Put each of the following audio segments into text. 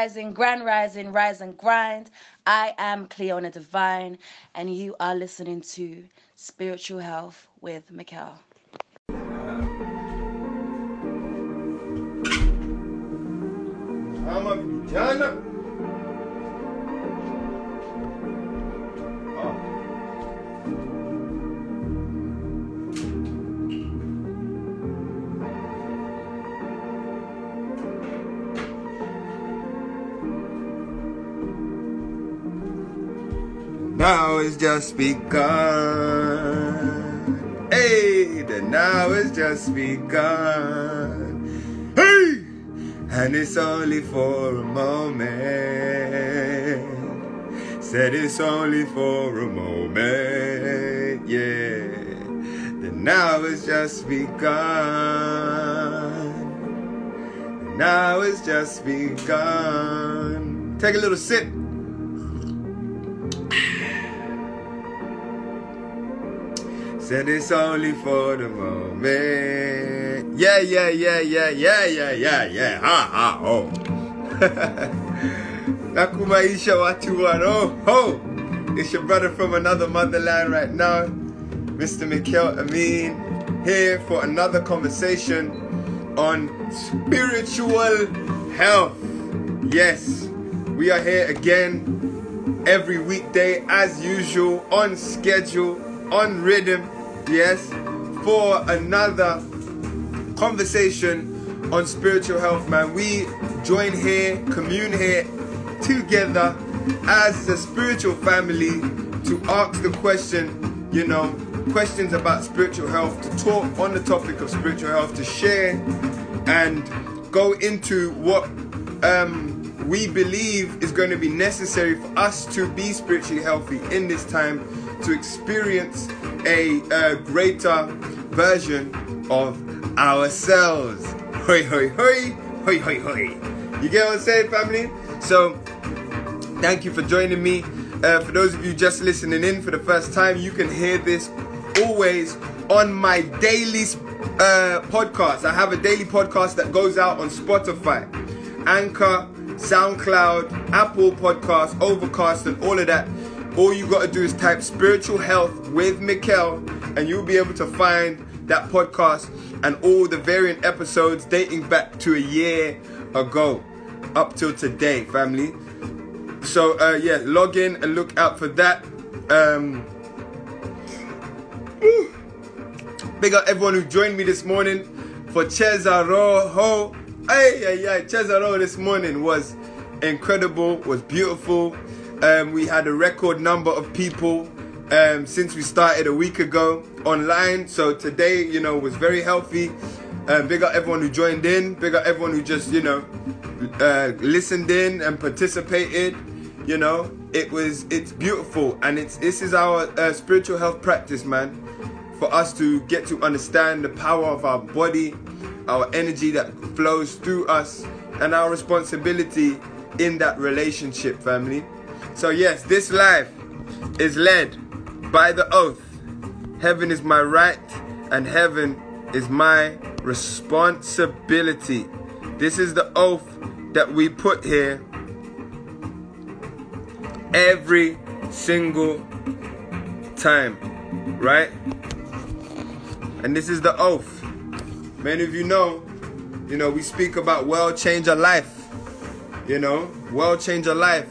Rising, grand rising, rise and grind. I am Cleona Divine, and you are listening to Spiritual Health with Mikel. Kama vijana now it's just begun. Hey, the now is just begun. Hey, and it's only for a moment. Said it's only for a moment. Yeah, the now is just begun. The now is just begun. Take a little sip. Said it's only for the moment. Yeah, yeah, yeah, yeah, yeah, yeah, yeah, yeah. Ha, ha, oh. Nakumaisha Watu wa Roho. It's your brother from another motherland right now, Mr. Mikel Amin, here for another conversation on spiritual health. Yes, we are here again every weekday as usual, on schedule, on rhythm. Yes, for another conversation on spiritual health, man. We join here, commune here together as a spiritual family to ask the question, you know, questions about spiritual health, to talk on the topic of spiritual health, to share and go into what we believe is going to be necessary for us to be spiritually healthy in this time, to experience a greater version of ourselves. Hoi, hoi, hoi. Hoi, hoi, hoi. You get what I'm saying, family? So, thank you for joining me. For those of you just listening in for the first time, you can hear this always on my daily podcast. I have a daily podcast that goes out on Spotify, Anchor, SoundCloud, Apple Podcasts, Overcast, and all of that. All you got to do is type Spiritual Health with Mikel, and you'll be able to find that podcast and all the variant episodes dating back to a year ago up till today, family. So, yeah, log in and look out for that. Big up everyone who joined me this morning for Cesaro. Ay, ay, ay. Cesaro this morning was incredible, was beautiful. We had a record number of people since we started a week ago online. So today, you know, was very healthy. Big up everyone who joined in. Big up everyone who just, you know, listened in and participated. You know, it's beautiful. And this is our spiritual health practice, man. For us to get to understand the power of our body, our energy that flows through us, and our responsibility in that relationship, family. So yes, this life is led by the oath. Heaven is my right and heaven is my responsibility. This is the oath that we put here every single time, right? And this is the oath. Many of you know, we speak about world change of life. You know, world change of life.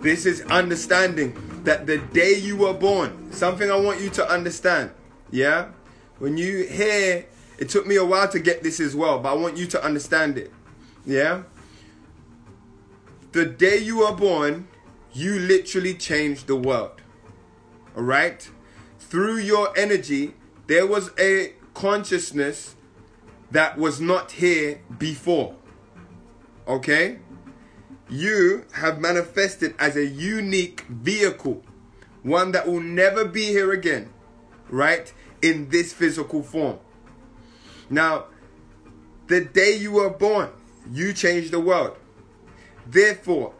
This is understanding that the day you were born, something I want you to understand, yeah? When you hear, it took me a while to get this as well, but I want you to understand it, yeah? The day you were born, you literally changed the world, all right? Through your energy, there was a consciousness that was not here before, okay? You have manifested as a unique vehicle, one that will never be here again, right? In this physical form. Now, the day you were born, you changed the world. Therefore,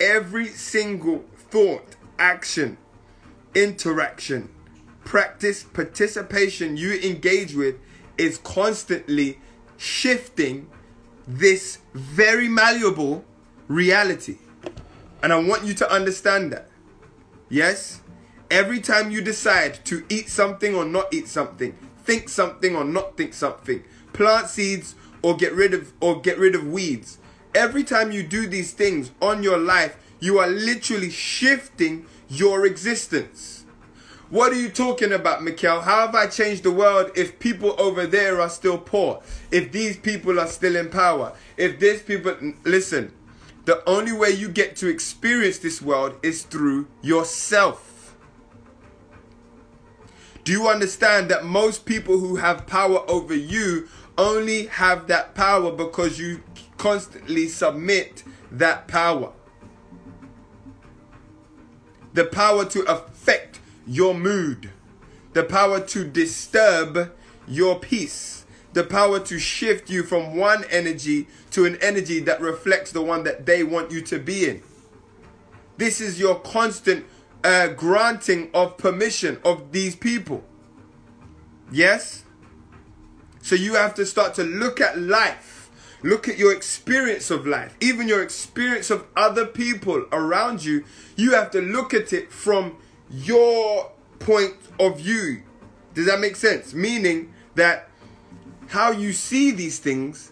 every single thought, action, interaction, practice, participation you engage with is constantly shifting this very malleable reality. And I want you to understand that. Yes? Every time you decide to eat something or not eat something, think something or not think something, plant seeds or get rid of weeds, every time you do these things on your life, you are literally shifting your existence. What are you talking about, Mikel? How have I changed the world if people over there are still poor? If these people are still in power? If these people... Listen, the only way you get to experience this world is through yourself. Do you understand that most people who have power over you only have that power because you constantly submit that power? The power to affect your mood, the power to disturb your peace, the power to shift you from one energy to an energy that reflects the one that they want you to be in. This is your constant granting of permission of these people. Yes? So you have to start to look at life, look at your experience of life, even your experience of other people around you. You have to look at it from your point of view. Does that make sense? Meaning that how you see these things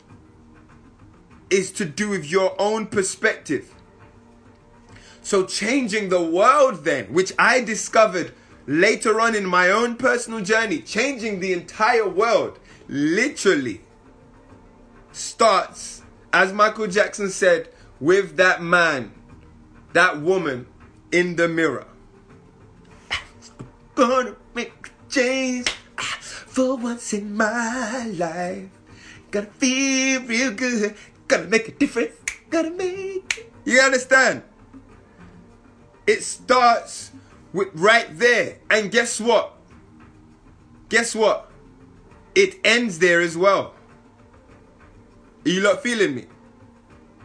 is to do with your own perspective. So changing the world then, which I discovered later on in my own personal journey, changing the entire world literally starts, as Michael Jackson said, with that man, that woman in the mirror. Gonna make a change for once in my life. Gotta feel real good. Gotta make a difference. Gotta make it. You understand? It starts with right there. And guess what? Guess what? It ends there as well. Are you lot feeling me?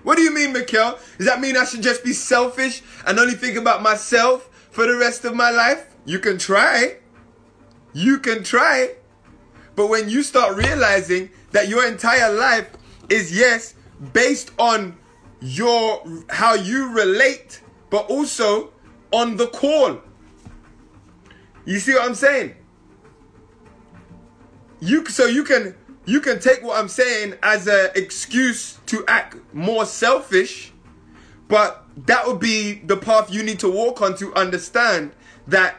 What do you mean, Mikel? Does that mean I should just be selfish and only think about myself for the rest of my life? You can try. You can try. But when you start realizing that your entire life is, yes, based on your how you relate, but also on the call. You see what I'm saying? So you can take what I'm saying as an excuse to act more selfish, but that would be the path you need to walk on to understand that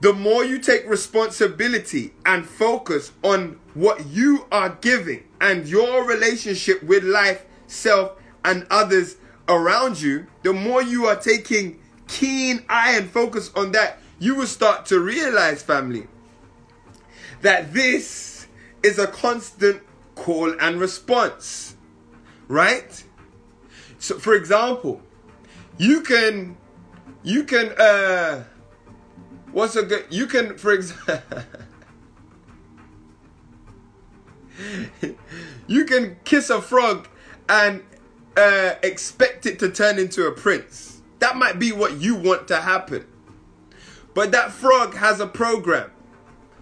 the more you take responsibility and focus on what you are giving and your relationship with life, self, and others around you, the more you are taking keen eye and focus on that, you will start to realize, family, that this is a constant call and response, right? So, for example, you can kiss a frog and expect it to turn into a prince. That might be what you want to happen. But that frog has a program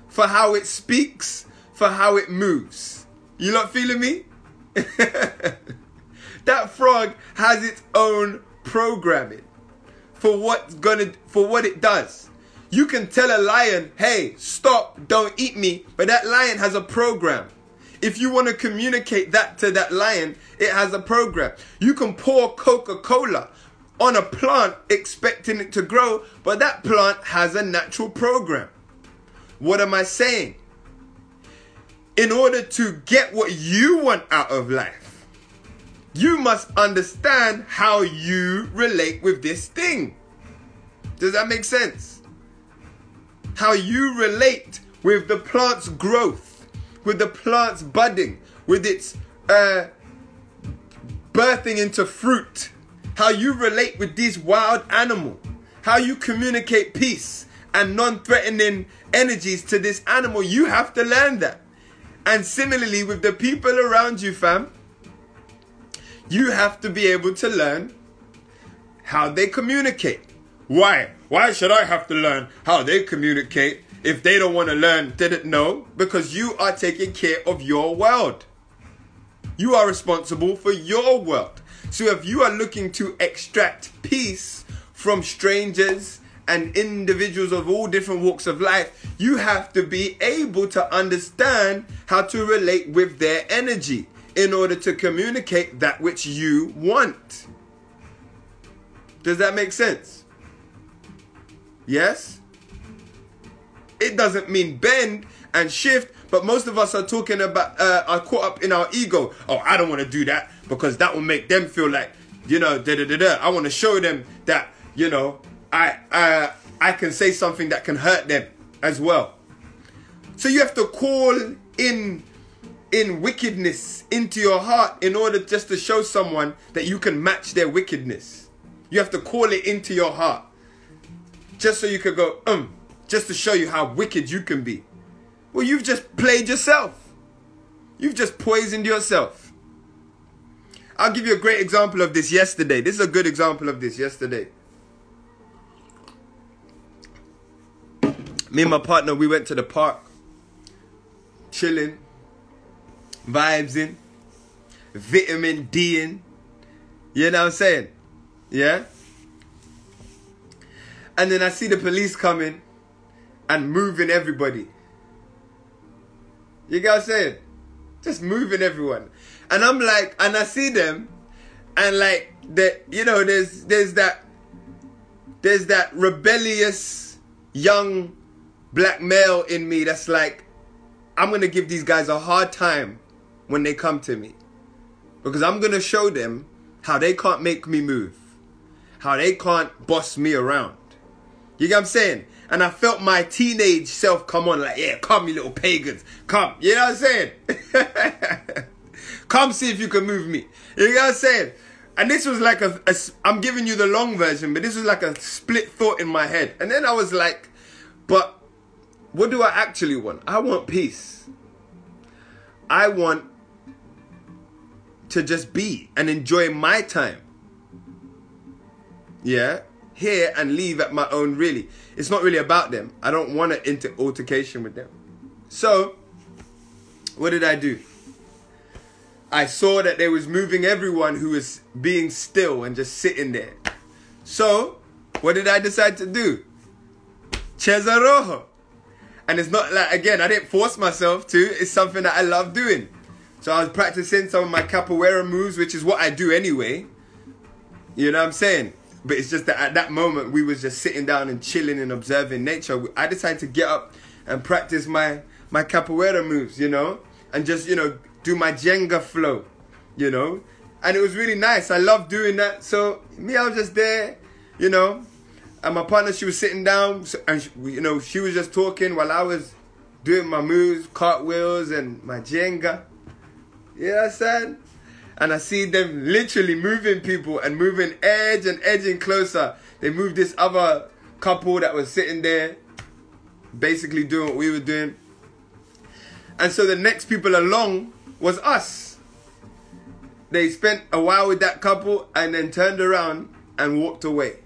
for how it speaks, for how it moves. You lot feeling me? That frog has its own programming for what it does. You can tell a lion, hey, stop, don't eat me. But that lion has a program. If you want to communicate that to that lion, it has a program. You can pour Coca-Cola on a plant expecting it to grow, but that plant has a natural program. What am I saying? In order to get what you want out of life, you must understand how you relate with this thing. Does that make sense? How you relate with the plant's growth, with the plant's budding, with its birthing into fruit. How you relate with this wild animal. How you communicate peace and non-threatening energies to this animal. You have to learn that. And similarly with the people around you, fam, you have to be able to learn how they communicate. Why? Why should I have to learn how they communicate if they don't want to learn? Didn't know? Because you are taking care of your world. You are responsible for your world. So if you are looking to extract peace from strangers and individuals of all different walks of life, you have to be able to understand how to relate with their energy in order to communicate that which you want. Does that make sense? Yes? It doesn't mean bend and shift, but most of us are talking about, are caught up in our ego. Oh, I don't want to do that because that will make them feel like, you know, da-da-da-da. I want to show them that, you know, I can say something that can hurt them as well. So you have to call in wickedness into your heart in order just to show someone that you can match their wickedness. You have to call it into your heart. Just so you could go, just to show you how wicked you can be. Well, you've just played yourself. You've just poisoned yourself. I'll give you a great example of this yesterday. This is a good example of this yesterday. Me and my partner, we went to the park, chilling, vibes in, vitamin D in, you know what I'm saying? Yeah? And then I see the police coming and moving everybody. You get what I'm saying? Just moving everyone. And I'm like, and I see them, and like, you know, there's that rebellious young black male in me that's like, I'm going to give these guys a hard time when they come to me. Because I'm going to show them how they can't make me move. How they can't boss me around. You get what I'm saying? And I felt my teenage self come on like, yeah, come you little pagans. Come. You know what I'm saying? Come see if you can move me. You get what I'm saying? And this was like I'm giving you the long version, but this was like a split thought in my head. And then I was like, but what do I actually want? I want peace. I want to just be and enjoy my time. Yeah? Here and leave at my own, really. It's not really about them. I don't want to enter altercation with them. So, what did I do? I saw that they was moving everyone who was being still and just sitting there. So, what did I decide to do? Cesar Rojo. And it's not like, again, I didn't force myself to. It's something that I love doing. So I was practicing some of my capoeira moves, which is what I do anyway. You know what I'm saying? But it's just that at that moment, we was just sitting down and chilling and observing nature. I decided to get up and practice my capoeira moves, you know? And just, you know, do my Jenga flow, you know? And it was really nice. I love doing that. So me, I was just there, you know? And my partner, she was sitting down, and you know, she was just talking while I was doing my moves, cartwheels, and my Jenga. You know what I'm saying? And I see them literally moving people and moving edge and edging closer. They moved this other couple that was sitting there, basically doing what we were doing. And so the next people along was us. They spent a while with that couple and then turned around and walked away.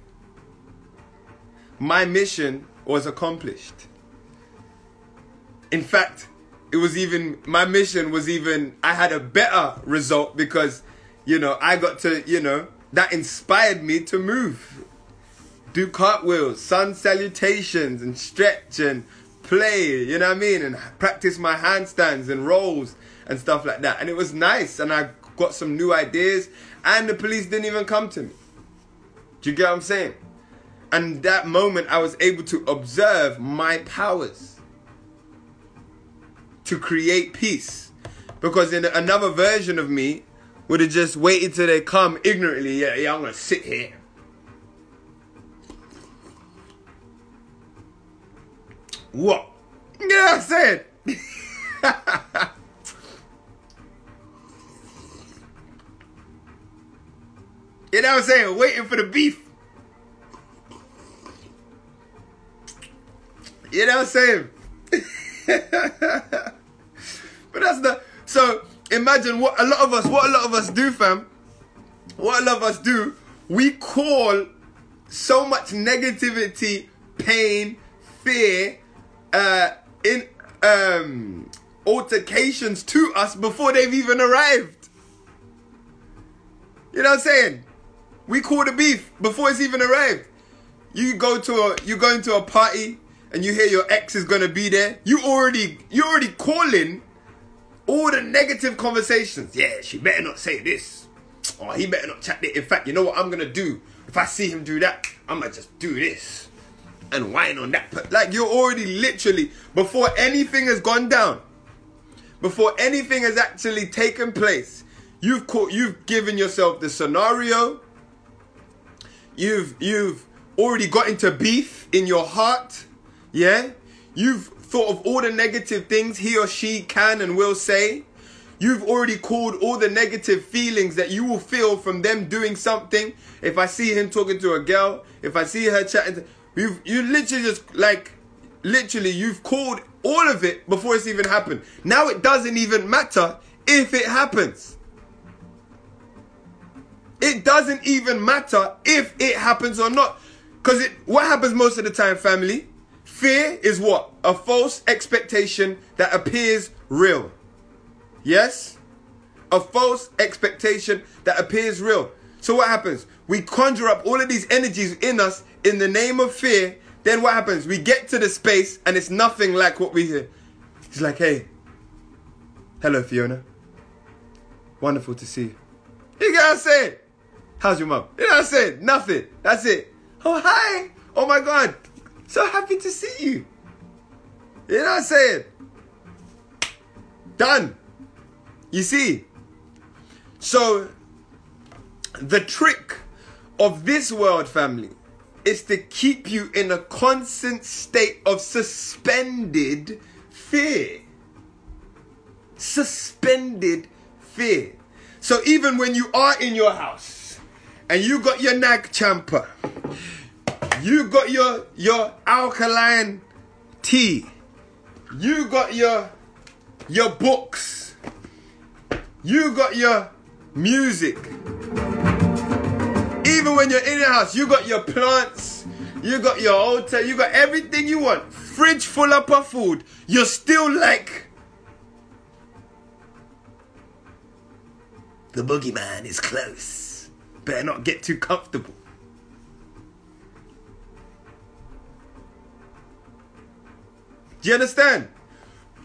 My mission was accomplished. In fact, it was even, I had a better result because, you know, I got to, you know, that inspired me to move. Do cartwheels, sun salutations and stretch and play, you know what I mean? And practice my handstands and rolls and stuff like that. And it was nice and I got some new ideas and the police didn't even come to me. Do you get what I'm saying? And that moment, I was able to observe my powers to create peace. Because in another version of me, would have just waited till they come ignorantly. Yeah, I'm going to sit here. What? You know what I'm saying? You know what I'm saying? Waiting for the beef. You know what I'm saying? But that's the... So, imagine what a lot of us do, fam. What a lot of us do, we call so much negativity, pain, fear, altercations to us before they've even arrived. You know what I'm saying? We call the beef before it's even arrived. You go into a party and you hear your ex is gonna be there. You already calling all the negative conversations. Yeah, she better not say this. Oh, he better not chat it. In fact, you know what I'm gonna do? If I see him do that, I'm gonna just do this and whine on that. But like, you're already literally, before anything has gone down, before anything has actually taken place, you've given yourself the scenario. You've already got into beef in your heart. Yeah? You've thought of all the negative things he or she can and will say. You've already called all the negative feelings that you will feel from them doing something. If I see him talking to a girl, if I see her chatting, you've called all of it before it's even happened. Now it doesn't even matter if it happens. It doesn't even matter if it happens or not. Because what happens most of the time, family? Fear is what? A false expectation that appears real. Yes? A false expectation that appears real. So what happens? We conjure up all of these energies in us in the name of fear. Then what happens? We get to the space and it's nothing like what we hear. It's like, hey, hello, Fiona. Wonderful to see you. You get what I'm saying? How's your mum? You know what I'm saying? Nothing. That's it. Oh, hi. Oh, my God. So happy to see you. You know what I'm saying? Done. You see? So, the trick of this world, family, is to keep you in a constant state of suspended fear. Suspended fear. So even when you are in your house and you got your nag champa, you got your alkaline tea, you got your books, you got your music. Even when you're in your house, you got your plants, you got your altar, you got everything you want. Fridge full up of food. You're still like, the boogeyman is close. Better not get too comfortable. Do you understand?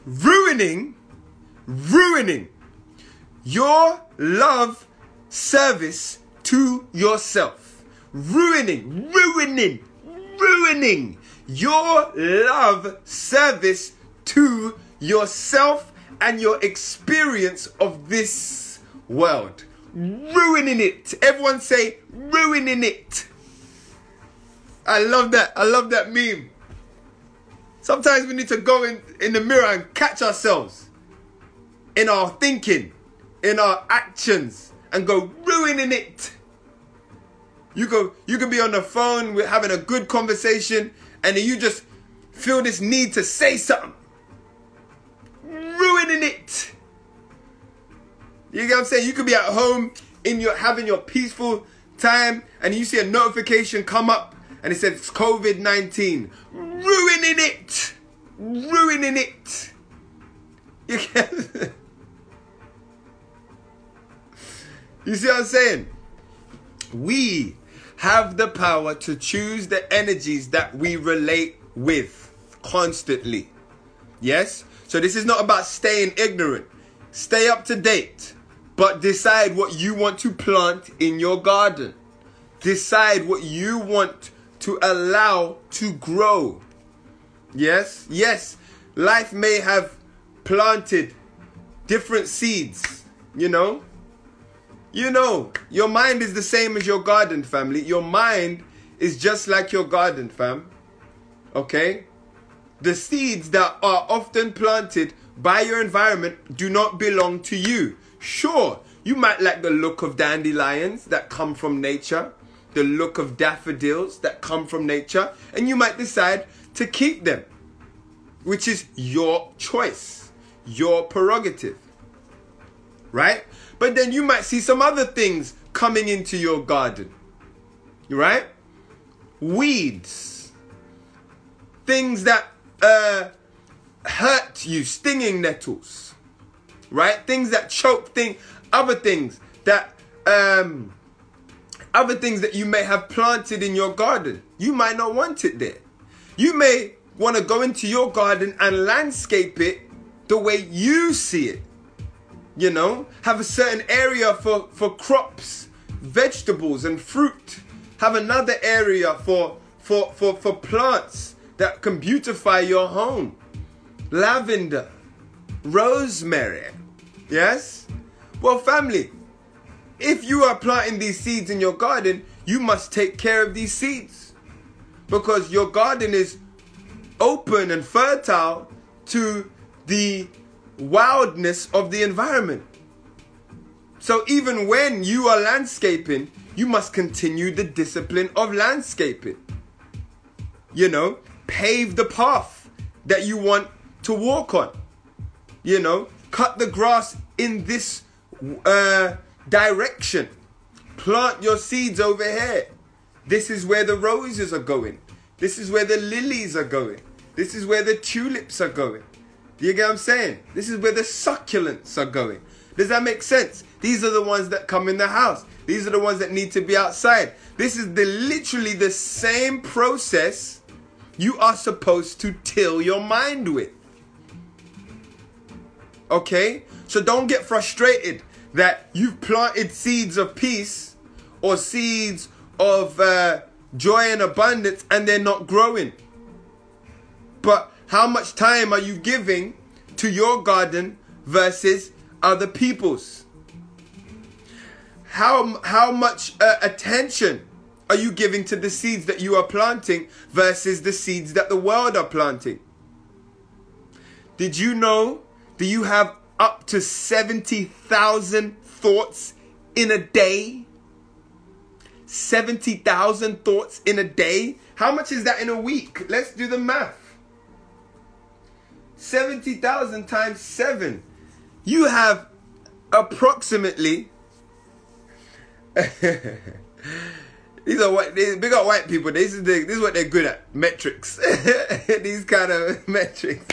Ruining your love service to yourself. Ruining your love service to yourself and your experience of this world. Ruining it. Everyone say, ruining it. I love that. I love that meme. Sometimes we need to go in the mirror and catch ourselves in our thinking, in our actions, and go, ruining it. You can be on the phone, we're having a good conversation, and then you just feel this need to say something. Ruining it. You get what I'm saying? You could be at home having your peaceful time and you see a notification come up and it says COVID-19. Ruining it. Ruining it. You get it? You see what I'm saying? We have the power to choose the energies that we relate with constantly. Yes? So this is not about staying ignorant. Stay up to date. But decide what you want to plant in your garden. Decide what you want to allow to grow. Yes? Yes, life may have planted different seeds, you know? You know, your mind is the same as your garden, family. Your mind is just like your garden, fam. Okay? The seeds that are often planted by your environment do not belong to you. Sure, you might like the look of dandelions that come from nature, the look of daffodils that come from nature, and you might decide to keep them, which is your choice, your prerogative, right? But then you might see some other things coming into your garden, right? Weeds, things that hurt you, stinging nettles. Right? Things that choke, other things that Other things that you may have planted in your garden, you might not want it there. You may want to go into your garden and landscape it the way you see it. You know, have a certain area for crops, vegetables and fruit. Have another area for plants that can beautify your home. Lavender, rosemary, yes? Well, family, if you are planting these seeds in your garden, you must take care of these seeds, because your garden is open and fertile to the wildness of the environment. So even when you are landscaping, you must continue the discipline of landscaping. You know, pave the path that you want to walk on. You know, cut the grass in this direction. Plant your seeds over here. This is where the roses are going. This is where the lilies are going. This is where the tulips are going. Do you get what I'm saying? This is where the succulents are going. Does that make sense? These are the ones that come in the house. These are the ones that need to be outside. This is literally the same process you are supposed to till your mind with. Okay? So don't get frustrated that you've planted seeds of peace or seeds of joy and abundance and they're not growing. But how much time are you giving to your garden versus other people's? How much attention are you giving to the seeds that you are planting versus the seeds that the world are planting? Did you know that you have up to 70,000 thoughts in a day? 70,000 thoughts in a day? How much is that in a week? Let's do the math. 70,000 times 7. You have approximately... These are what big old white people. This is what they're good at. Metrics. These kind of metrics.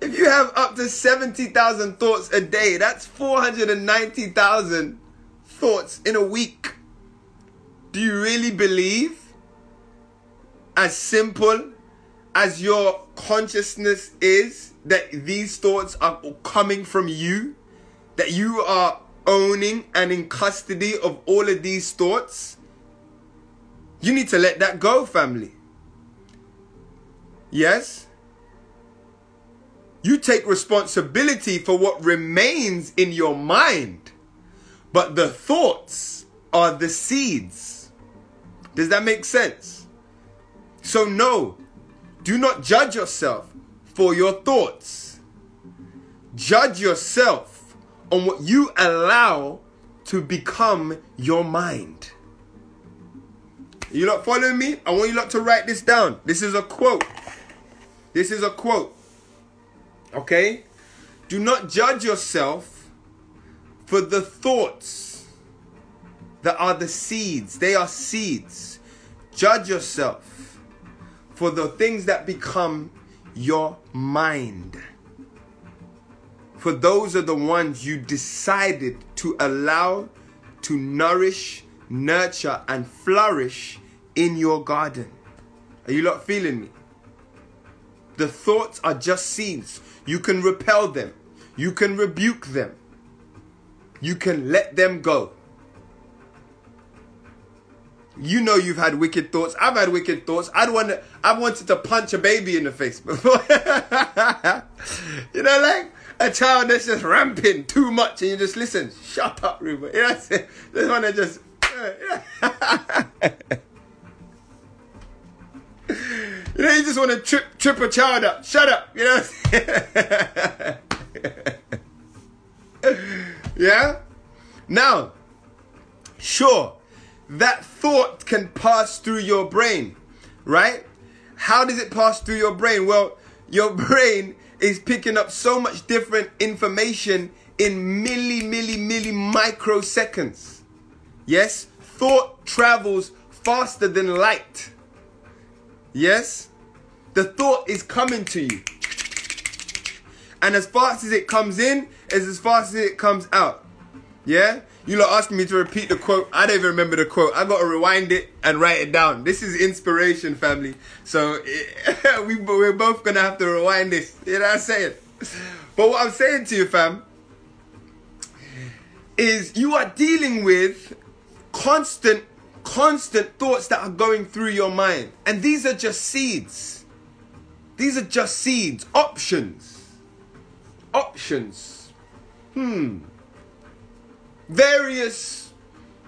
If you have up to 70,000 thoughts a day, that's 490,000 thoughts in a week. Do you really believe, as simple as your consciousness is, that these thoughts are coming from you, that you are owning and in custody of all of these thoughts? You need to let that go, family. Yes? You take responsibility for what remains in your mind, but the thoughts are the seeds. Does that make sense? So no, do not judge yourself for your thoughts. Judge yourself on what you allow to become your mind. You lot following me? I want you lot to write this down. This is a quote. This is a quote. Okay? Do not judge yourself for the thoughts that are the seeds. They are seeds. Judge yourself for the things that become your mind. For those are the ones you decided to allow to nourish, nurture, and flourish in your garden. Are you lot feeling me? The thoughts are just seeds. You can repel them. You can rebuke them. You can let them go. You know you've had wicked thoughts. I've had wicked thoughts. I wanted to punch a baby in the face before. You know, like a child that's just ramping too much and you just listen, shut up, Ruben. You know what I'm saying? This one that just... You know, you just want to trip a child up. Shut up, you know what I'm saying? Yeah? Now, sure, that thought can pass through your brain, right? How does it pass through your brain? Well, your brain is picking up so much different information in microseconds. Yes? Thought travels faster than light. Yes? The thought is coming to you. And as fast as it comes in, is as fast as it comes out. Yeah? You lot asked me to repeat the quote. I don't even remember the quote. I got to rewind it and write it down. This is inspiration, family. So we're both going to have to rewind this. You know what I'm saying? But what I'm saying to you, fam, is you are dealing with constant thoughts that are going through your mind. And these are just seeds. These are just seeds. Options. Various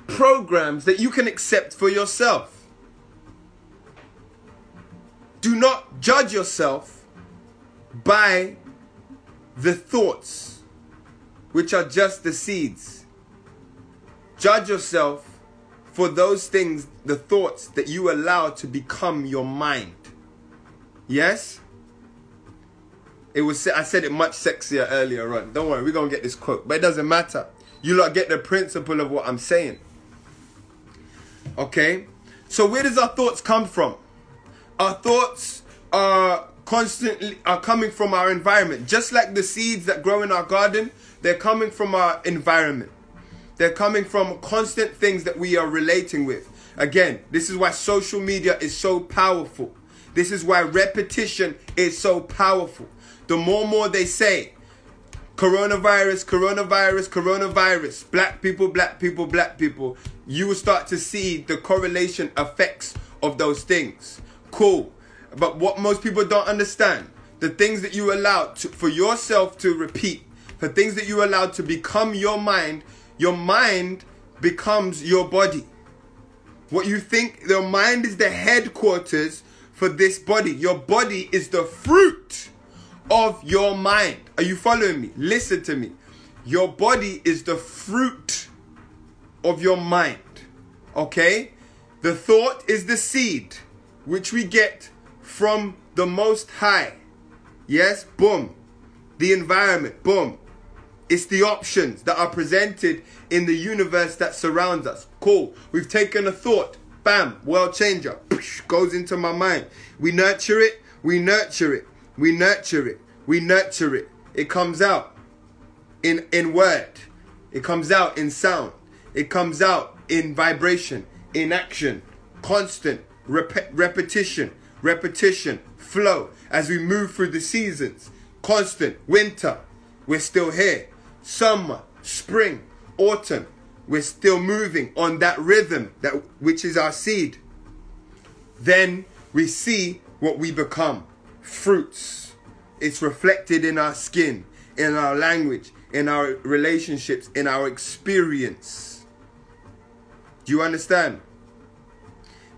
programs that you can accept for yourself. Do not judge yourself by the thoughts, which are just the seeds. Judge yourself for those things, the thoughts that you allow to become your mind. Yes? I said it much sexier earlier on. Don't worry, we're going to get this quote. But it doesn't matter. You lot get the principle of what I'm saying. Okay? So where does our thoughts come from? Our thoughts are coming from our environment. Just like the seeds that grow in our garden, they're coming from our environment. They're coming from constant things that we are relating with. Again, this is why social media is so powerful. This is why repetition is so powerful. The more they say, coronavirus, coronavirus, coronavirus, black people, black people, black people, you will start to see the correlation effects of those things. Cool. But what most people don't understand, the things that you allow for yourself to repeat, the things that you allow to become your mind becomes your body. What you think, your mind is the headquarters for this body. Your body is the fruit of your mind. Are you following me? Listen to me. Your body is the fruit of your mind. Okay? The thought is the seed, which we get from the Most High. Yes? Boom. The environment. Boom. It's the options that are presented in the universe that surrounds us. Cool. We've taken a thought. Bam. World changer. Goes into my mind. We nurture it. We nurture it. We nurture it. We nurture it. It comes out in word. It comes out in sound. It comes out in vibration, in action, constant repetition, flow as we move through the seasons. Constant winter, we're still here. Summer, spring, autumn, we're still moving on that rhythm that which is our seed. Then we see what we become. Fruits. It's reflected in our skin, in our language, in our relationships, in our experience. Do you understand?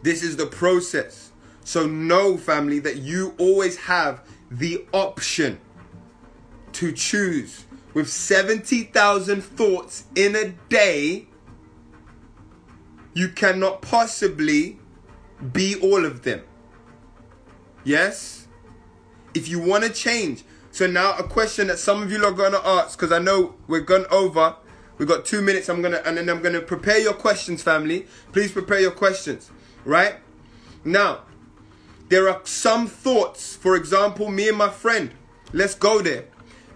This is the process. So know, family, that you always have the option to choose. With 70,000 thoughts in a day, you cannot possibly be all of them. Yes? If you want to change. So now a question that some of you are going to ask, because I know we're gone over. We've got 2 minutes. And then I'm going to prepare your questions, family. Please prepare your questions. Right? Now, there are some thoughts. For example, me and my friend. Let's go there.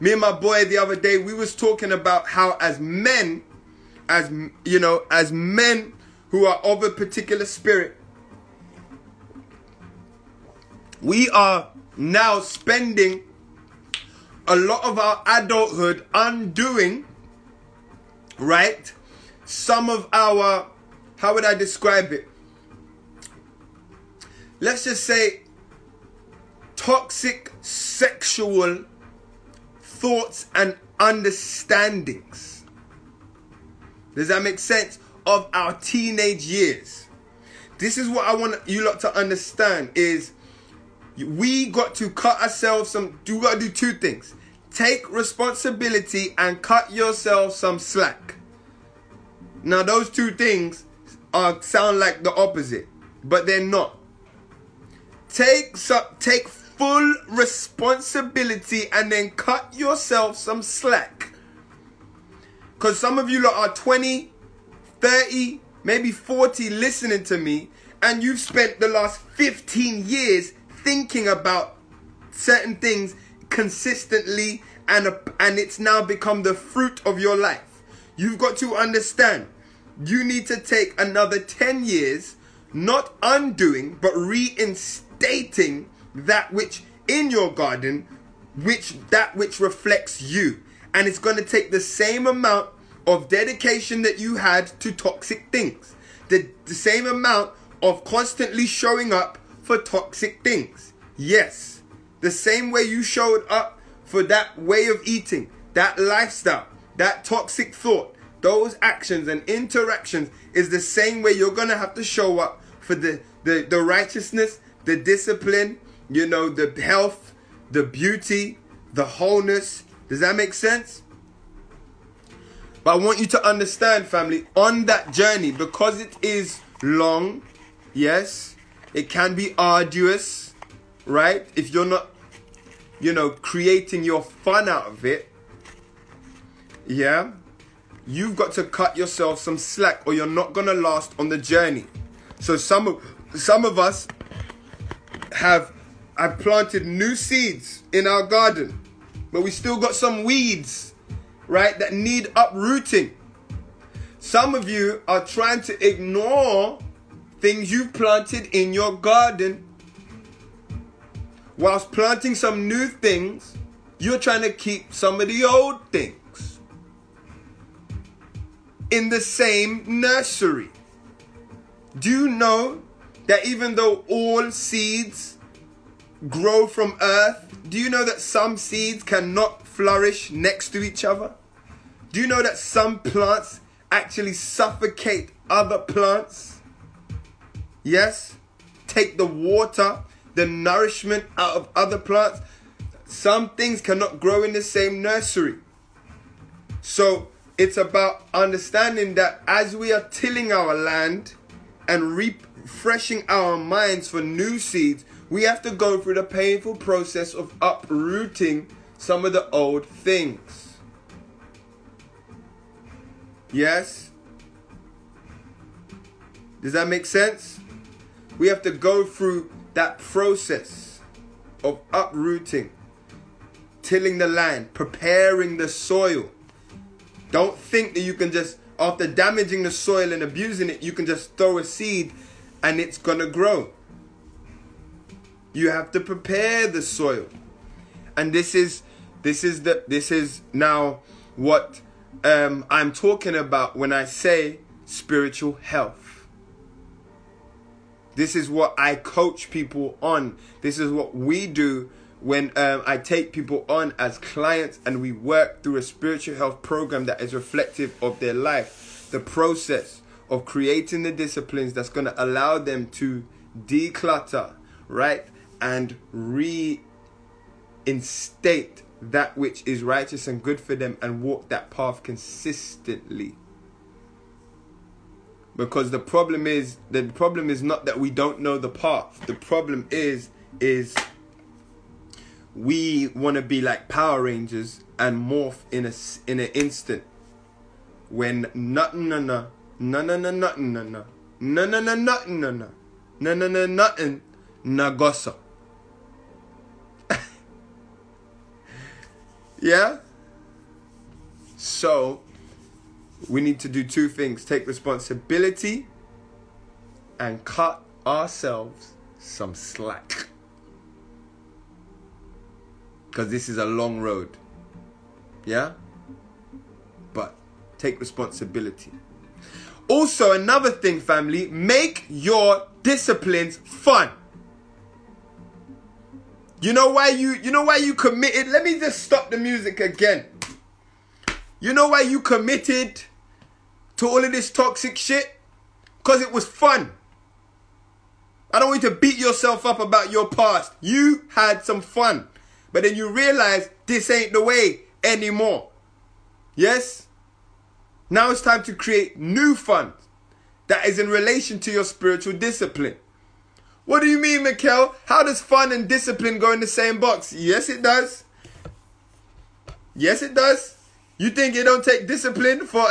Me and my boy the other day, we was talking about how as men who are of a particular spirit, we are now spending a lot of our adulthood undoing, right, some of our, how would I describe it? Let's just say toxic sexual thoughts and understandings. Does that make sense? Of our teenage years. This is what I want you lot to understand is we got to cut ourselves some... You got to do two things. Take responsibility and cut yourself some slack. Now, those two things sound like the opposite, but they're not. Take full responsibility and then cut yourself some slack. Because some of you lot are 20, 30, maybe 40 listening to me, and you've spent the last 15 years... thinking about certain things consistently, and it's now become the fruit of your life. You've got to understand, you need to take another 10 years, not undoing, but reinstating that which in your garden, that which reflects you. And it's going to take the same amount of dedication that you had to toxic things. The same amount of constantly showing up for toxic things. Yes, the same way you showed up for that way of eating, that lifestyle, that toxic thought, those actions and interactions is the same way you're going to have to show up for the righteousness, the discipline, you know, the health, the beauty, the wholeness. Does that make sense? But I want you to understand, family, on that journey, because it is long, yes, it can be arduous, right? If you're not, you know, creating your fun out of it, yeah, you've got to cut yourself some slack or you're not going to last on the journey. So some of us have planted new seeds in our garden, but we still got some weeds, right, that need uprooting. Some of you are trying to ignore things you've planted in your garden. Whilst planting some new things, you're trying to keep some of the old things in the same nursery. Do you know that even though all seeds grow from earth, do you know that some seeds cannot flourish next to each other? Do you know that some plants actually suffocate other plants? Yes, take the water, the nourishment out of other plants. Some things cannot grow in the same nursery. So it's about understanding that as we are tilling our land and refreshing our minds for new seeds, we have to go through the painful process of uprooting some of the old things. Yes? Does that make sense? We have to go through that process of uprooting, tilling the land, preparing the soil. Don't think that you can just, after damaging the soil and abusing it, you can just throw a seed and it's going to grow. You have to prepare the soil. And this is now what I'm talking about when I say spiritual health. This is what I coach people on. This is what we do when I take people on as clients and we work through a spiritual health program that is reflective of their life. The process of creating the disciplines that's going to allow them to declutter, right? And reinstate that which is righteous and good for them and walk that path consistently. Because the problem is not that we don't know the path. The problem is we want to be like Power Rangers and morph in an instant. When nothing, no, no, no, no, nothing, no, no, no, no, no, nothing, no, no, no, no, no, nothing, nagosa. Yeah? So, we need to do two things. Take responsibility and cut ourselves some slack. Because this is a long road. Yeah? But take responsibility. Also, another thing, family, make your disciplines fun. You know why you committed? Let me just stop the music again. You know why you committed to all of this toxic shit? Because it was fun. I don't want you to beat yourself up about your past. You had some fun. But then you realize this ain't the way anymore. Yes? Now it's time to create new fun that is in relation to your spiritual discipline. What do you mean, Mikel? How does fun and discipline go in the same box? Yes, it does. Yes, it does. You think it don't take discipline for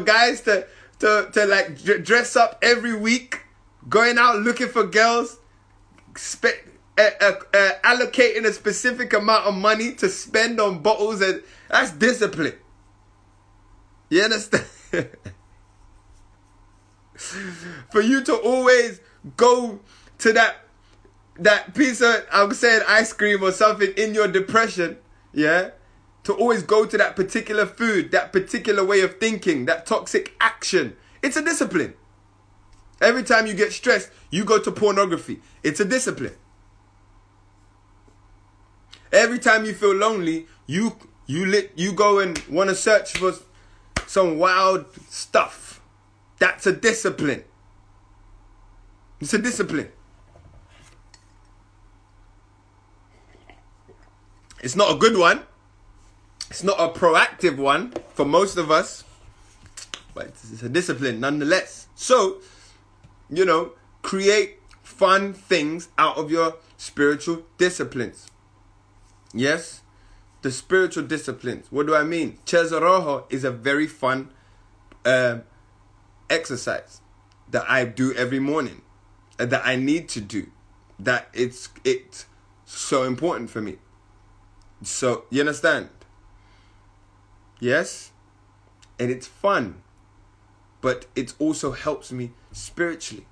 guys to like dress up every week, going out looking for girls, allocating a specific amount of money to spend on bottles? And that's discipline. You understand? For you to always go to that piece of, I'm saying, ice cream or something in your depression, yeah? To always go to that particular food, that particular way of thinking, that toxic action. It's a discipline. Every time you get stressed, you go to pornography. It's a discipline. Every time you feel lonely, you go and want to search for some wild stuff. That's a discipline. It's a discipline. It's not a good one. It's not a proactive one for most of us. But it's a discipline nonetheless. So, you know, create fun things out of your spiritual disciplines. Yes, the spiritual disciplines. What do I mean? Cleona Roho is a very fun exercise that I do every morning, that I need to do, that it's so important for me. So, you understand? Yes? And it's fun, but it also helps me spiritually.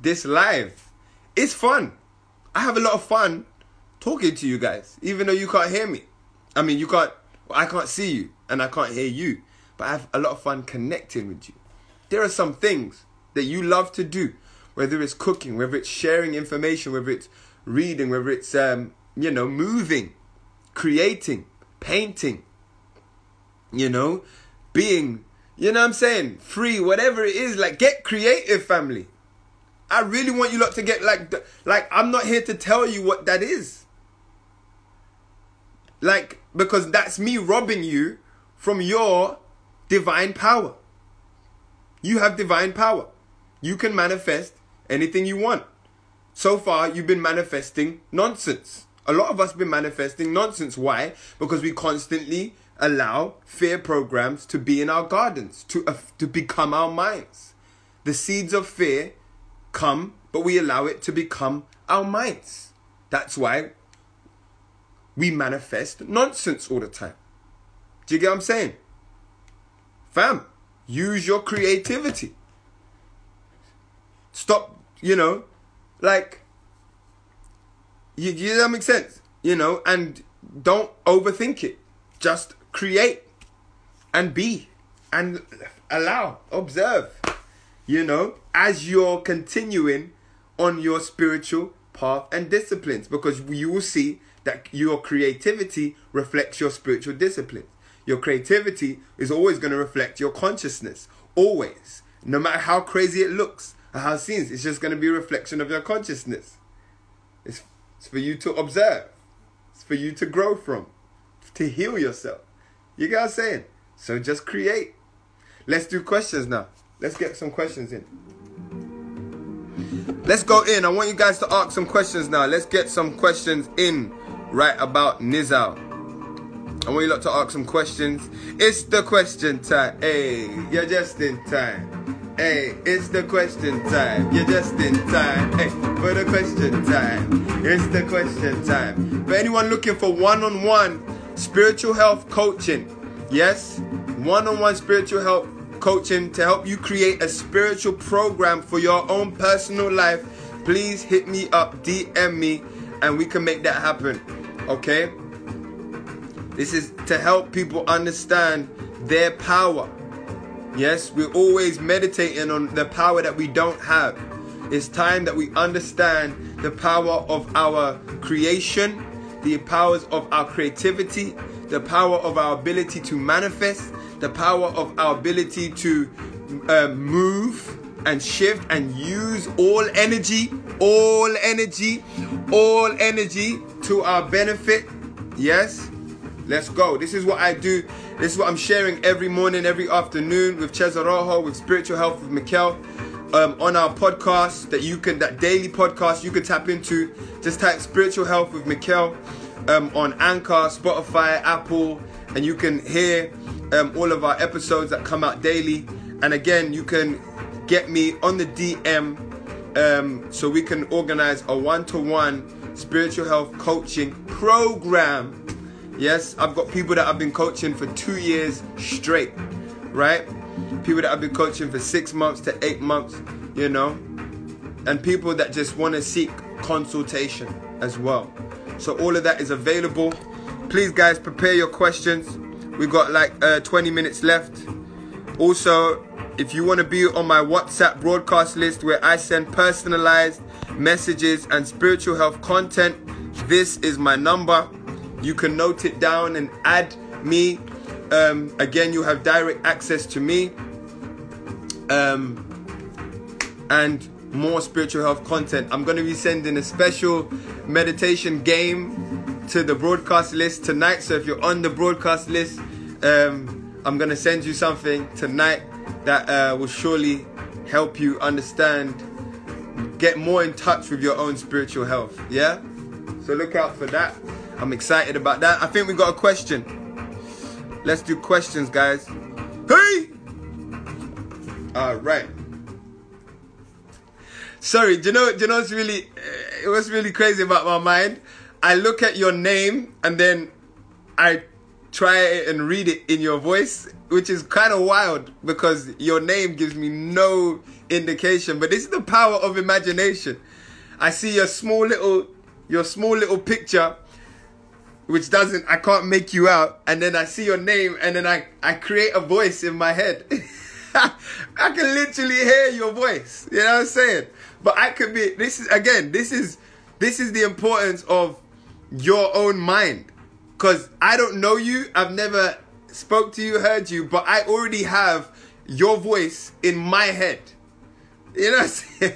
This live is fun. I have a lot of fun talking to you guys, even though you can't hear me. I mean, I can't see you and I can't hear you, but I have a lot of fun connecting with you. There are some things that you love to do, whether it's cooking, whether it's sharing information, whether it's reading, whether it's, moving, creating, painting, being, free, whatever it is, like, get creative, family. I really want you lot to get, like I'm not here to tell you what that is. Like, because that's me robbing you from your divine power. You have divine power. You can manifest anything you want. So far, you've been manifesting nonsense. A lot of us have been manifesting nonsense. Why? Because we constantly allow fear programs to be in our gardens, to become our minds. The seeds of fear come, but we allow it to become our minds. That's why we manifest nonsense all the time. Do you get what I'm saying? Fam, use your creativity. Stop, you that makes sense? And don't overthink it. Just create and be and allow, observe, as you're continuing on your spiritual path and disciplines, because you will see that your creativity reflects your spiritual disciplines. Your creativity is always going to reflect your consciousness, always. No matter how crazy it looks or how it seems, it's just going to be a reflection of your consciousness. It's for you to observe. It's for you to grow from, to heal yourself. You get what I'm saying? So just create. Let's do questions now. Let's get some questions in. Let's go in. I want you guys to ask some questions now. Let's get some questions in right about Nizal. I want you lot to ask some questions. It's the question time. Hey, you're just in time. Hey, it's the question time. You're just in time. Hey, for the question time. It's the question time. For anyone looking for one-on-one spiritual health coaching, yes, one-on-one spiritual health coaching to help you create a spiritual program for your own personal life, please hit me up, DM me, and we can make that happen. Okay? This is to help people understand their power. Yes, we're always meditating on the power that we don't have. It's time that we understand the power of our creation, the powers of our creativity, the power of our ability to manifest, the power of our ability to move and shift and use all energy to our benefit. Yes? Let's go. This is what I do. This is what I'm sharing every morning, every afternoon with Cleona Roho, with Spiritual Health with Mikel, on our podcast that daily podcast you can tap into. Just type Spiritual Health with Mikel on Anchor, Spotify, Apple, and you can hear all of our episodes that come out daily. And again, you can get me on the DM so we can organize a one-to-one spiritual health coaching program. Yes, I've got people that I've been coaching for 2 years straight. right? People that I've been coaching for 6 months to 8 months, you know, and people that just want to seek consultation as well. So all of that is available. Please, guys, prepare your questions. We've got like 20 minutes left. Also, if you want to be on my WhatsApp broadcast list where I send personalized messages and spiritual health content, this is my number. You can note it down and add me. Again, you have direct access to me and more spiritual health content. I'm going to be sending a special meditation game to the broadcast list tonight. So if you're on the broadcast list, I'm going to send you something tonight that will surely help you understand, get more in touch with your own spiritual health. Yeah? So look out for that. I'm excited about that. I think we got a question. Let's do questions, guys. Hey! All right. Sorry, do you know what's really crazy about my mind? I look at your name and then I try it and read it in your voice, which is kind of wild because your name gives me no indication. But this is the power of imagination. I see your small little picture, which I can't make you out, and then I see your name and then I create a voice in my head. I can literally hear your voice, you know what I'm saying? But I could be, this is the importance of your own mind. Because I don't know you, I've never spoke to you, heard you, but I already have your voice in my head. You know what I'm saying?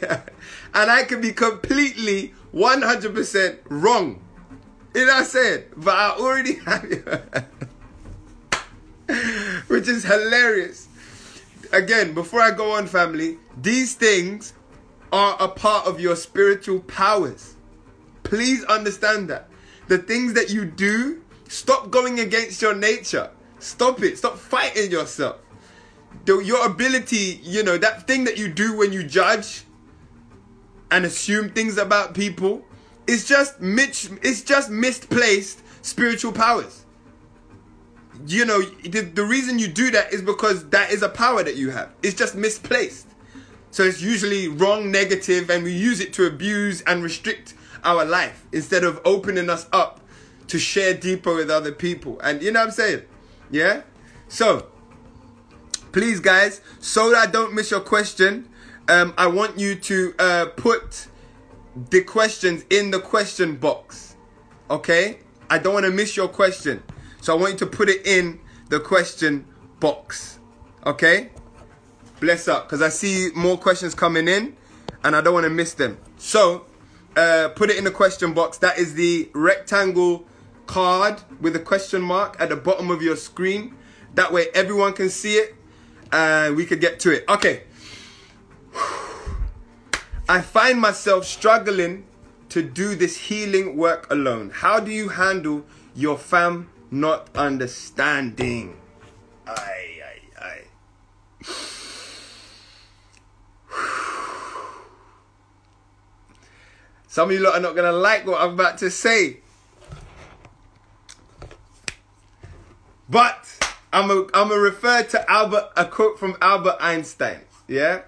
And I could be completely 100% wrong. You know what I'm saying? But I already have you. Which is hilarious. Again, before I go on, family, these things are a part of your spiritual powers. Please understand that. The things that you do, stop going against your nature. Stop it. Stop fighting yourself. Your ability, you know, that thing that you do when you judge and assume things about people, it's just misplaced spiritual powers. You know, the reason you do that is because that is a power that you have. It's just misplaced. So it's usually wrong, negative, and we use it to abuse and restrict our life instead of opening us up to share deeper with other people. And you know what I'm saying? Yeah? So, please, guys, so that I don't miss your question, I want you to put the questions in the question box. Okay? I don't want to miss your question. So I want you to put it in the question box, okay? Bless up, because I see more questions coming in, and I don't want to miss them. So put it in the question box. That is the rectangle card with a question mark at the bottom of your screen. That way everyone can see it, and we could get to it. Okay. I find myself struggling to do this healing work alone. How do you handle your fam not understanding? Some of you lot are not going to like what I'm about to say. But I'm a refer to a quote from Albert Einstein, yeah?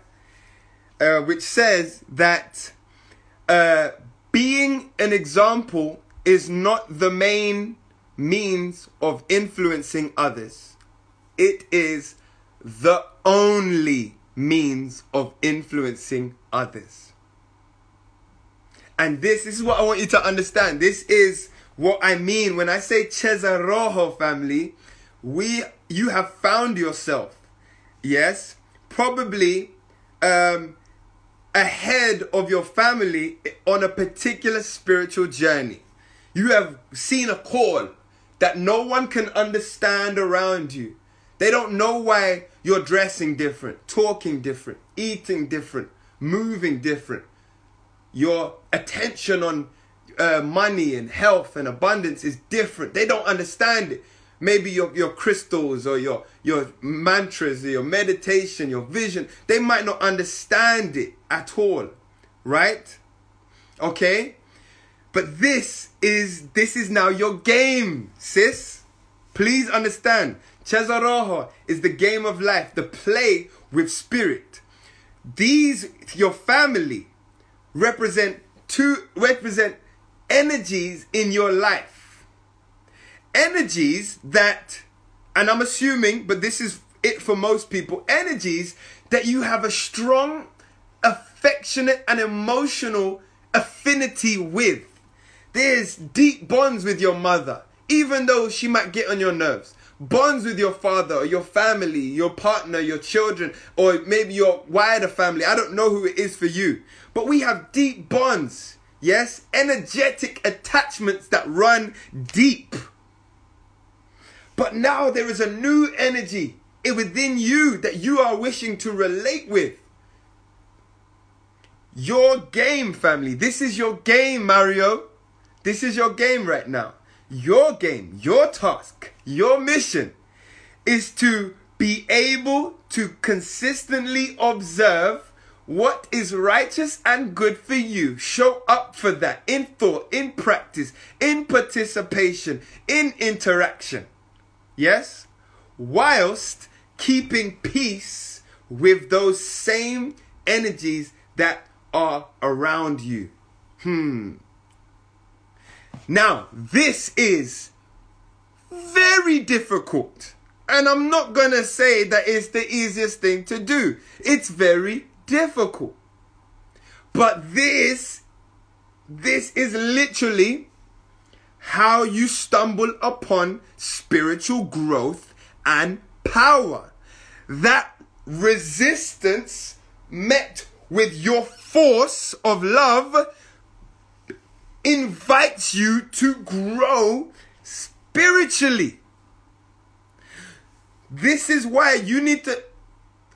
Which says that being an example is not the main means of influencing others. It is the only means of influencing others. And this is what I want you to understand. This is what I mean when I say Cesar Rojo, family. You have found yourself, yes, probably ahead of your family on a particular spiritual journey. You have seen a call that no one can understand around you. They don't know why you're dressing different, talking different, eating different, moving different. Your attention on money and health and abundance is different. They don't understand it. Maybe your crystals or your mantras or your meditation, your vision, they might not understand it at all, right? Okay? But this is now your game, sis. Please understand. Cheza Roho is the game of life, the play with spirit. These, your family, represent energies in your life. Energies that, and I'm assuming, but this is it for most people, energies that you have a strong, affectionate and emotional affinity with. There's deep bonds with your mother, even though she might get on your nerves. Bonds with your father or your family, your partner, your children, or maybe your wider family. I don't know who it is for you. But we have deep bonds, yes? Energetic attachments that run deep. But now there is a new energy within you that you are wishing to relate with. Your game, family. This is your game, Mario. This is your game right now. Your game, your task, your mission is to be able to consistently observe what is righteous and good for you. Show up for that in thought, in practice, in participation, in interaction. Yes? Whilst keeping peace with those same energies that are around you. Now, this is very difficult. And I'm not going to say that it's the easiest thing to do. It's very difficult. But this is literally how you stumble upon spiritual growth and power. That resistance met with your force of love invites you to grow spiritually. This is why you need to,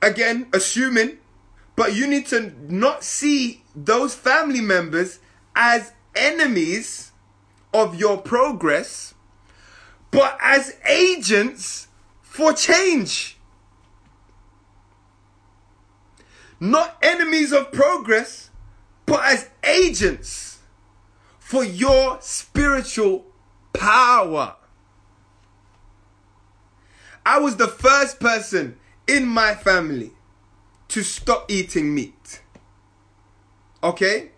again, assuming, but you need to not see those family members as enemies of your progress, but as agents for change. Not enemies of progress, but as agents for your spiritual power. I was the first person in my family to stop eating meat. Okay?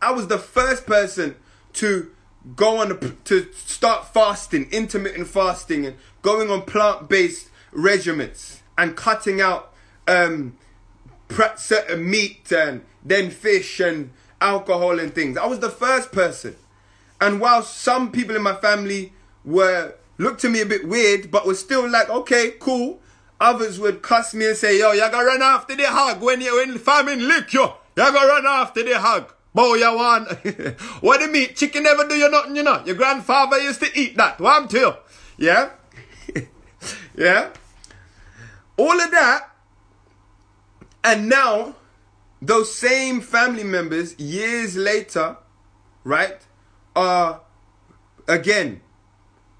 I was the first person to go on to start fasting, intermittent fasting, and going on plant-based regimens and cutting out certain meat and then fish and alcohol and things. I was the first person. And while some people in my family looked at me a bit weird, but were still like, okay, cool. Others would cuss me and say, yo, you gotta run after the hog when you're in famine, lick yo. You gotta run after the hog. Boy, you want. What do you mean? Chicken never do you nothing, you know. Your grandfather used to eat that. Wham to you. Yeah? Yeah? All of that. And now, those same family members, years later, right, are, again,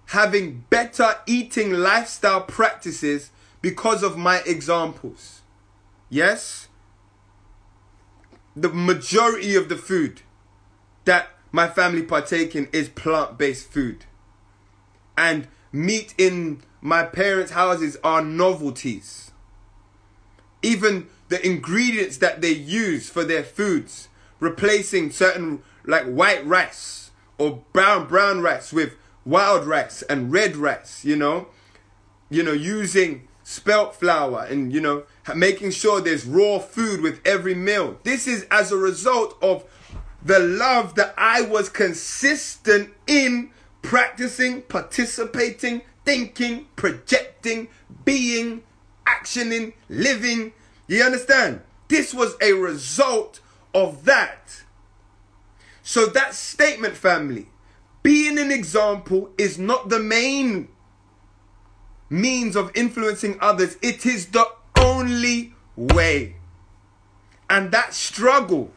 having better eating lifestyle practices because of my examples. Yes? The majority of the food that my family partake in is plant-based food. And meat in my parents' houses are novelties. Even the ingredients that they use for their foods, replacing certain like white rice or brown rice with wild rice and red rice, you know, using spelt flour and, you know, making sure there's raw food with every meal. This is as a result of the love that I was consistent in practicing, participating, thinking, projecting, being, actioning, living. You understand? This was a result of that. So that statement, family, being an example is not the main means of influencing others. It is the only way. And that struggle,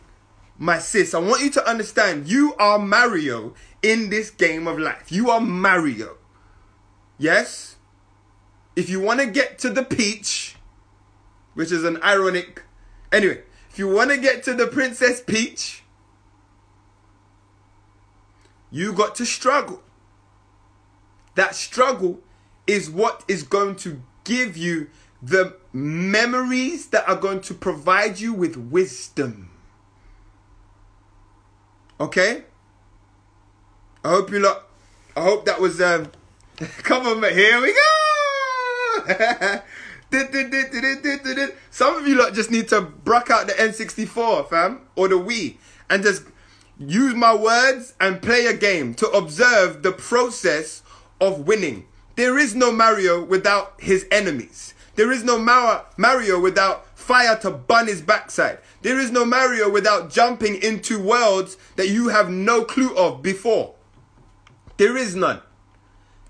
my sis, I want you to understand, you are Mario in this game of life. You are Mario. Yes? If you want to get to the peach, which is an ironic. Anyway, if you want to get to the Princess Peach, you got to struggle. That struggle is what is going to give you the memories that are going to provide you with wisdom. Okay? I hope you lot... I hope that was... Come on, here we go! Some of you lot just need to brack out the N64, fam, or the Wii, and just use my words and play a game to observe the process of winning. There is no Mario without his enemies. There is no Mario without fire to burn his backside. There is no Mario without jumping into worlds that you have no clue of before. There is none.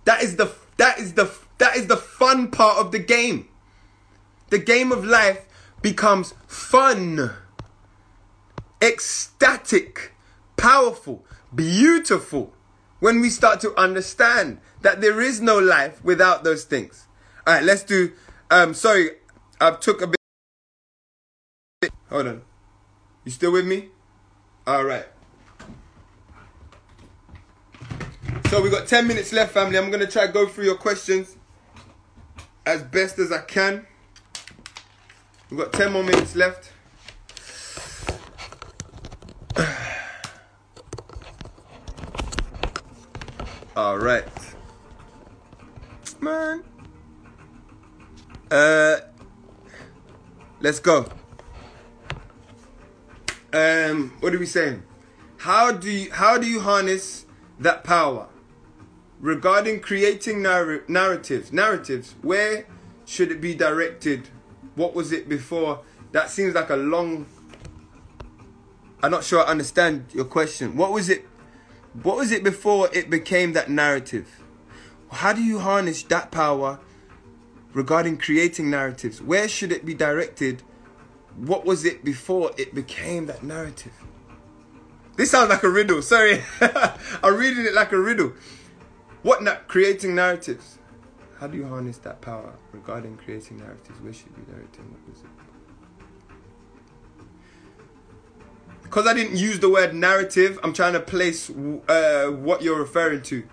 That is the fun part of the game. The game of life becomes fun, ecstatic, powerful, beautiful when we start to understand that there is no life without those things. All right, let's do... sorry, I've took a bit... Hold on. You still with me? All right. So we got 10 minutes left, family. I'm going to try to go through your questions as best as I can. We've got 10 more minutes left. All right. Man. Let's go. What are we saying? How do you harness that power? Regarding creating narratives, where should it be directed? What was it before? That seems like a long... I'm not sure I understand your question. What was it before it became that narrative? How do you harness that power regarding creating narratives? Where should it be directed? What was it before it became that narrative? This sounds like a riddle. Sorry. I'm reading it like a riddle. Creating narratives. How do you harness that power regarding creating narratives? Where should you direct them? What was it? Because I didn't use the word narrative, I'm trying to place what you're referring to.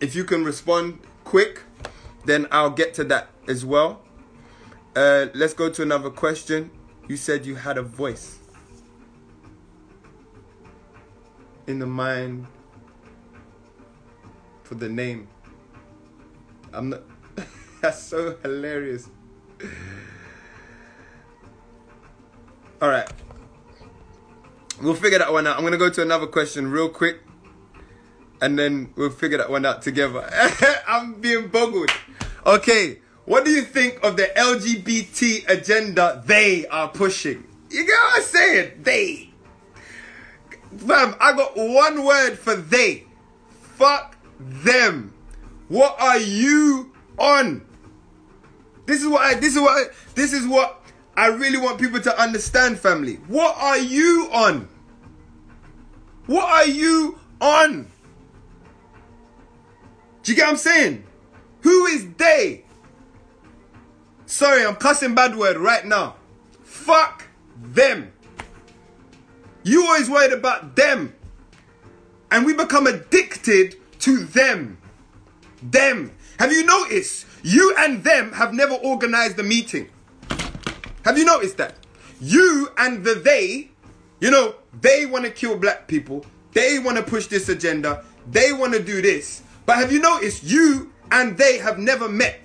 If you can respond quick, then I'll get to that as well. Let's go to another question. You said you had a voice in the mind. For the name, I'm not. That's so hilarious. All right, we'll figure that one out. I'm gonna go to another question real quick, and then we'll figure that one out together. I'm being boggled. Okay, what do you think of the LGBT agenda they are pushing? You get what I'm saying? They, fam. I got one word for they. Fuck them. What are you on? This is what I really want people to understand, family. What are you on? What are you on? Do you get what I'm saying? Who is they? Sorry, I'm cussing bad word right now. Fuck them. You always worried about them, and we become addicted to them. Them. Have you noticed? You and them have never organized a meeting. Have you noticed that? You and the they, you know, they want to kill black people. They want to push this agenda. They want to do this. But have you noticed? You and they have never met.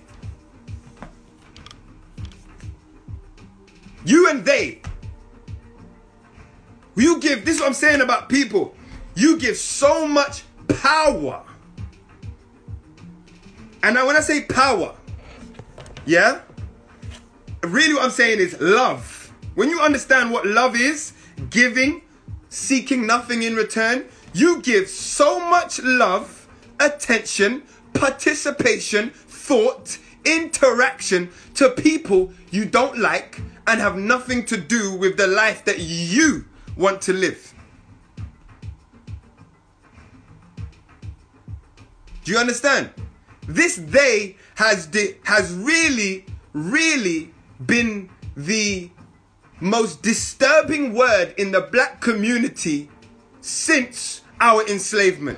You and they. You give, this is what I'm saying about people. You give so much power. And when I say power, yeah, really what I'm saying is love. When you understand what love is, giving, seeking nothing in return, you give so much love, attention, participation, thought, interaction to people you don't like and have nothing to do with the life that you want to live. Do you understand? This they has really, really been the most disturbing word in the black community since our enslavement.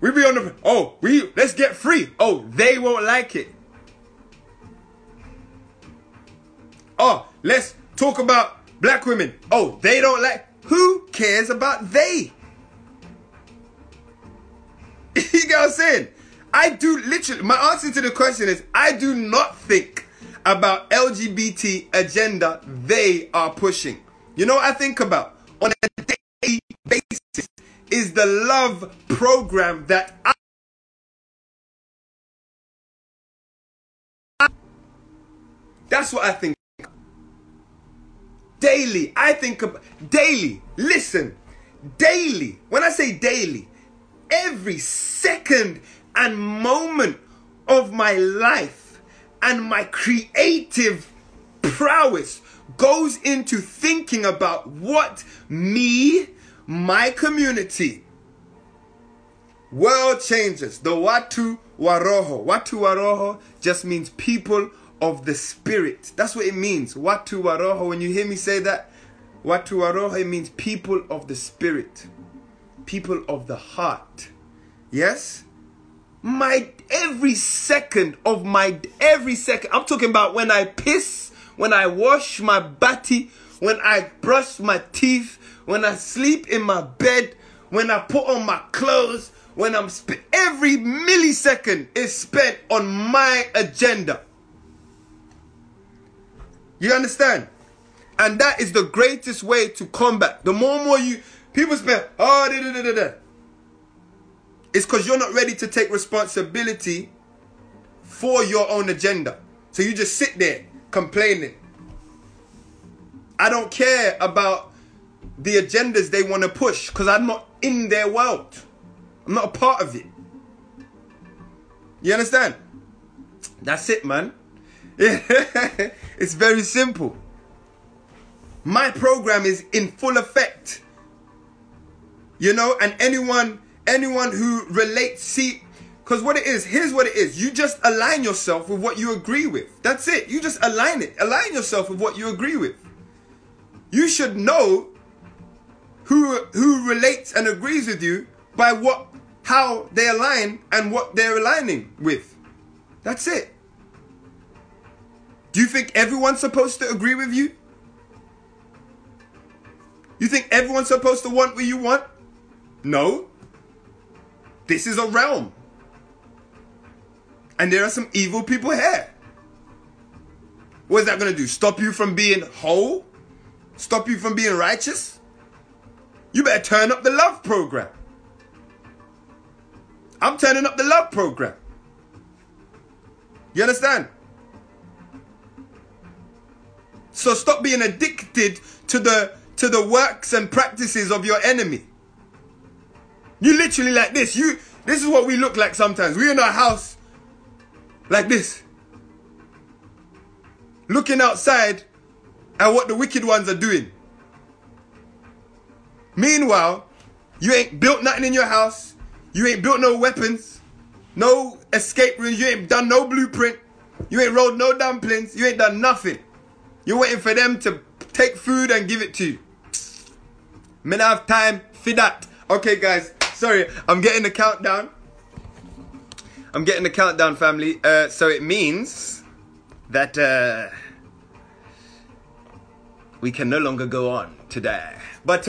We be on the, oh, we, let's get free. Oh, they won't like it. Oh, let's talk about black women. Oh, they don't like, who cares about they? You get what I'm saying? I do literally, my answer to the question is, I do not think about LGBT agenda they are pushing. You know what I think about on a daily basis? Is the love program that that's what I think daily. I think about daily. Listen, daily. When I say daily, every second and moment of my life and my creative prowess goes into thinking about what me, my community, world changes. The Watu wa Roho. Watu wa Roho just means people of the spirit. That's what it means. Watu wa Roho. When you hear me say that, Watu wa Roho, it means people of the spirit. People of the heart. Yes? My every second of my every second. I'm talking about when I piss, when I wash my body, when I brush my teeth, when I sleep in my bed, when I put on my clothes, when I'm every millisecond is spent on my agenda. You understand? And that is the greatest way to combat. The more and more you people spend, oh, it's because you're not ready to take responsibility for your own agenda. So you just sit there complaining. I don't care about the agendas they want to push because I'm not in their world. I'm not a part of it. You understand? That's it, man. It's very simple. My program is in full effect. You know, and anyone who relates, see, because what it is, here's what it is. You just align yourself with what you agree with. That's it. You just align it. Align yourself with what you agree with. You should know who relates and agrees with you by what, how they align and what they're aligning with. That's it. Do you think everyone's supposed to agree with you? You think everyone's supposed to want what you want? No. This is a realm. And there are some evil people here. What is that going to do? Stop you from being whole? Stop you from being righteous? You better turn up the love program. I'm turning up the love program. You understand? So stop being addicted to the works and practices of your enemy. You literally like this. This is what we look like sometimes. We're in our house like this, looking outside at what the wicked ones are doing. Meanwhile, you ain't built nothing in your house. You ain't built no weapons, no escape rooms. You ain't done no blueprint. You ain't rolled no dumplings. You ain't done nothing. You're waiting for them to take food and give it to you. Men have time for that. Okay, guys. Sorry, I'm getting the countdown. I'm getting the countdown, family. So it means that we can no longer go on today. But,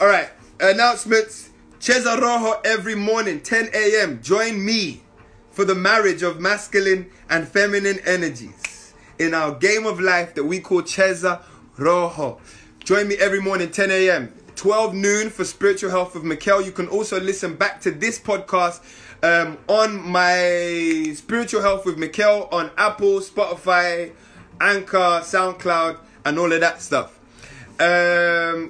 all right, announcements. Cesar Rojo every morning, 10 a.m. Join me for the marriage of masculine and feminine energies in our game of life that we call Cesar Rojo. Join me every morning, 10 a.m. 12 noon for Spiritual Health with Mikel. You can also listen back to this podcast on my Spiritual Health with Mikel on Apple, Spotify, Anchor, SoundCloud, and all of that stuff.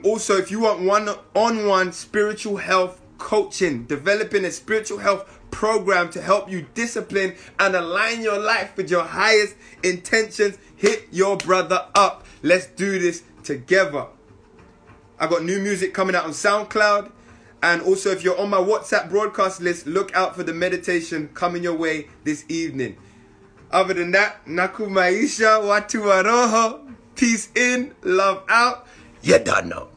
Also, if you want one-on-one spiritual health coaching, developing a spiritual health program to help you discipline and align your life with your highest intentions, hit your brother up. Let's do this together. I got new music coming out on SoundCloud. And also, if you're on my WhatsApp broadcast list, look out for the meditation coming your way this evening. Other than that, Naku Maisha, Watu wa Roho. Peace in, love out. You don't know.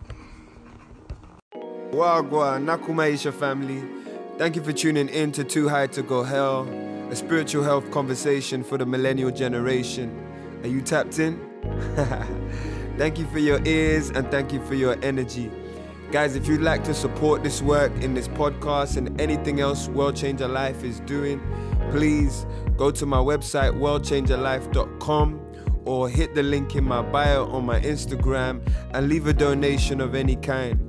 Wagwa Nakumaisha family, thank you for tuning in to Too High to Go Hell, a spiritual health conversation for the millennial generation. Are you tapped in? Thank you for your ears and thank you for your energy. Guys, if you'd like to support this work in this podcast and anything else World Changer Life is doing, please go to my website, worldchangerlife.com, or hit the link in my bio on my Instagram and leave a donation of any kind.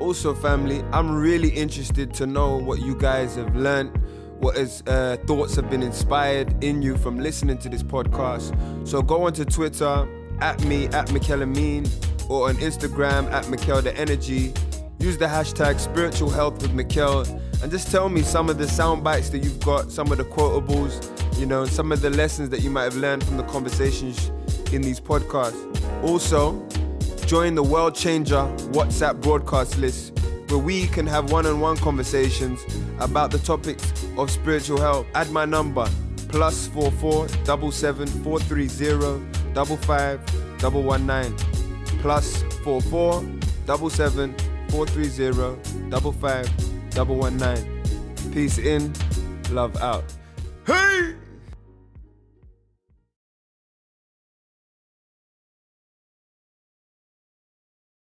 Also, family, I'm really interested to know what you guys have learned, what thoughts have been inspired in you from listening to this podcast. So go onto Twitter, at Mikel Amin, or on Instagram, at Mikel The Energy. Use the hashtag spiritual health with Mikel, and just tell me some of the sound bites that you've got, some of the quotables, you know, some of the lessons that you might have learned from the conversations in these podcasts. Also, join the World Changer WhatsApp broadcast list, where we can have one-on-one conversations about the topics of spiritual health. Add my number, +44 77 430 55119, +44 77 430 55119. Peace in, love out. Hey!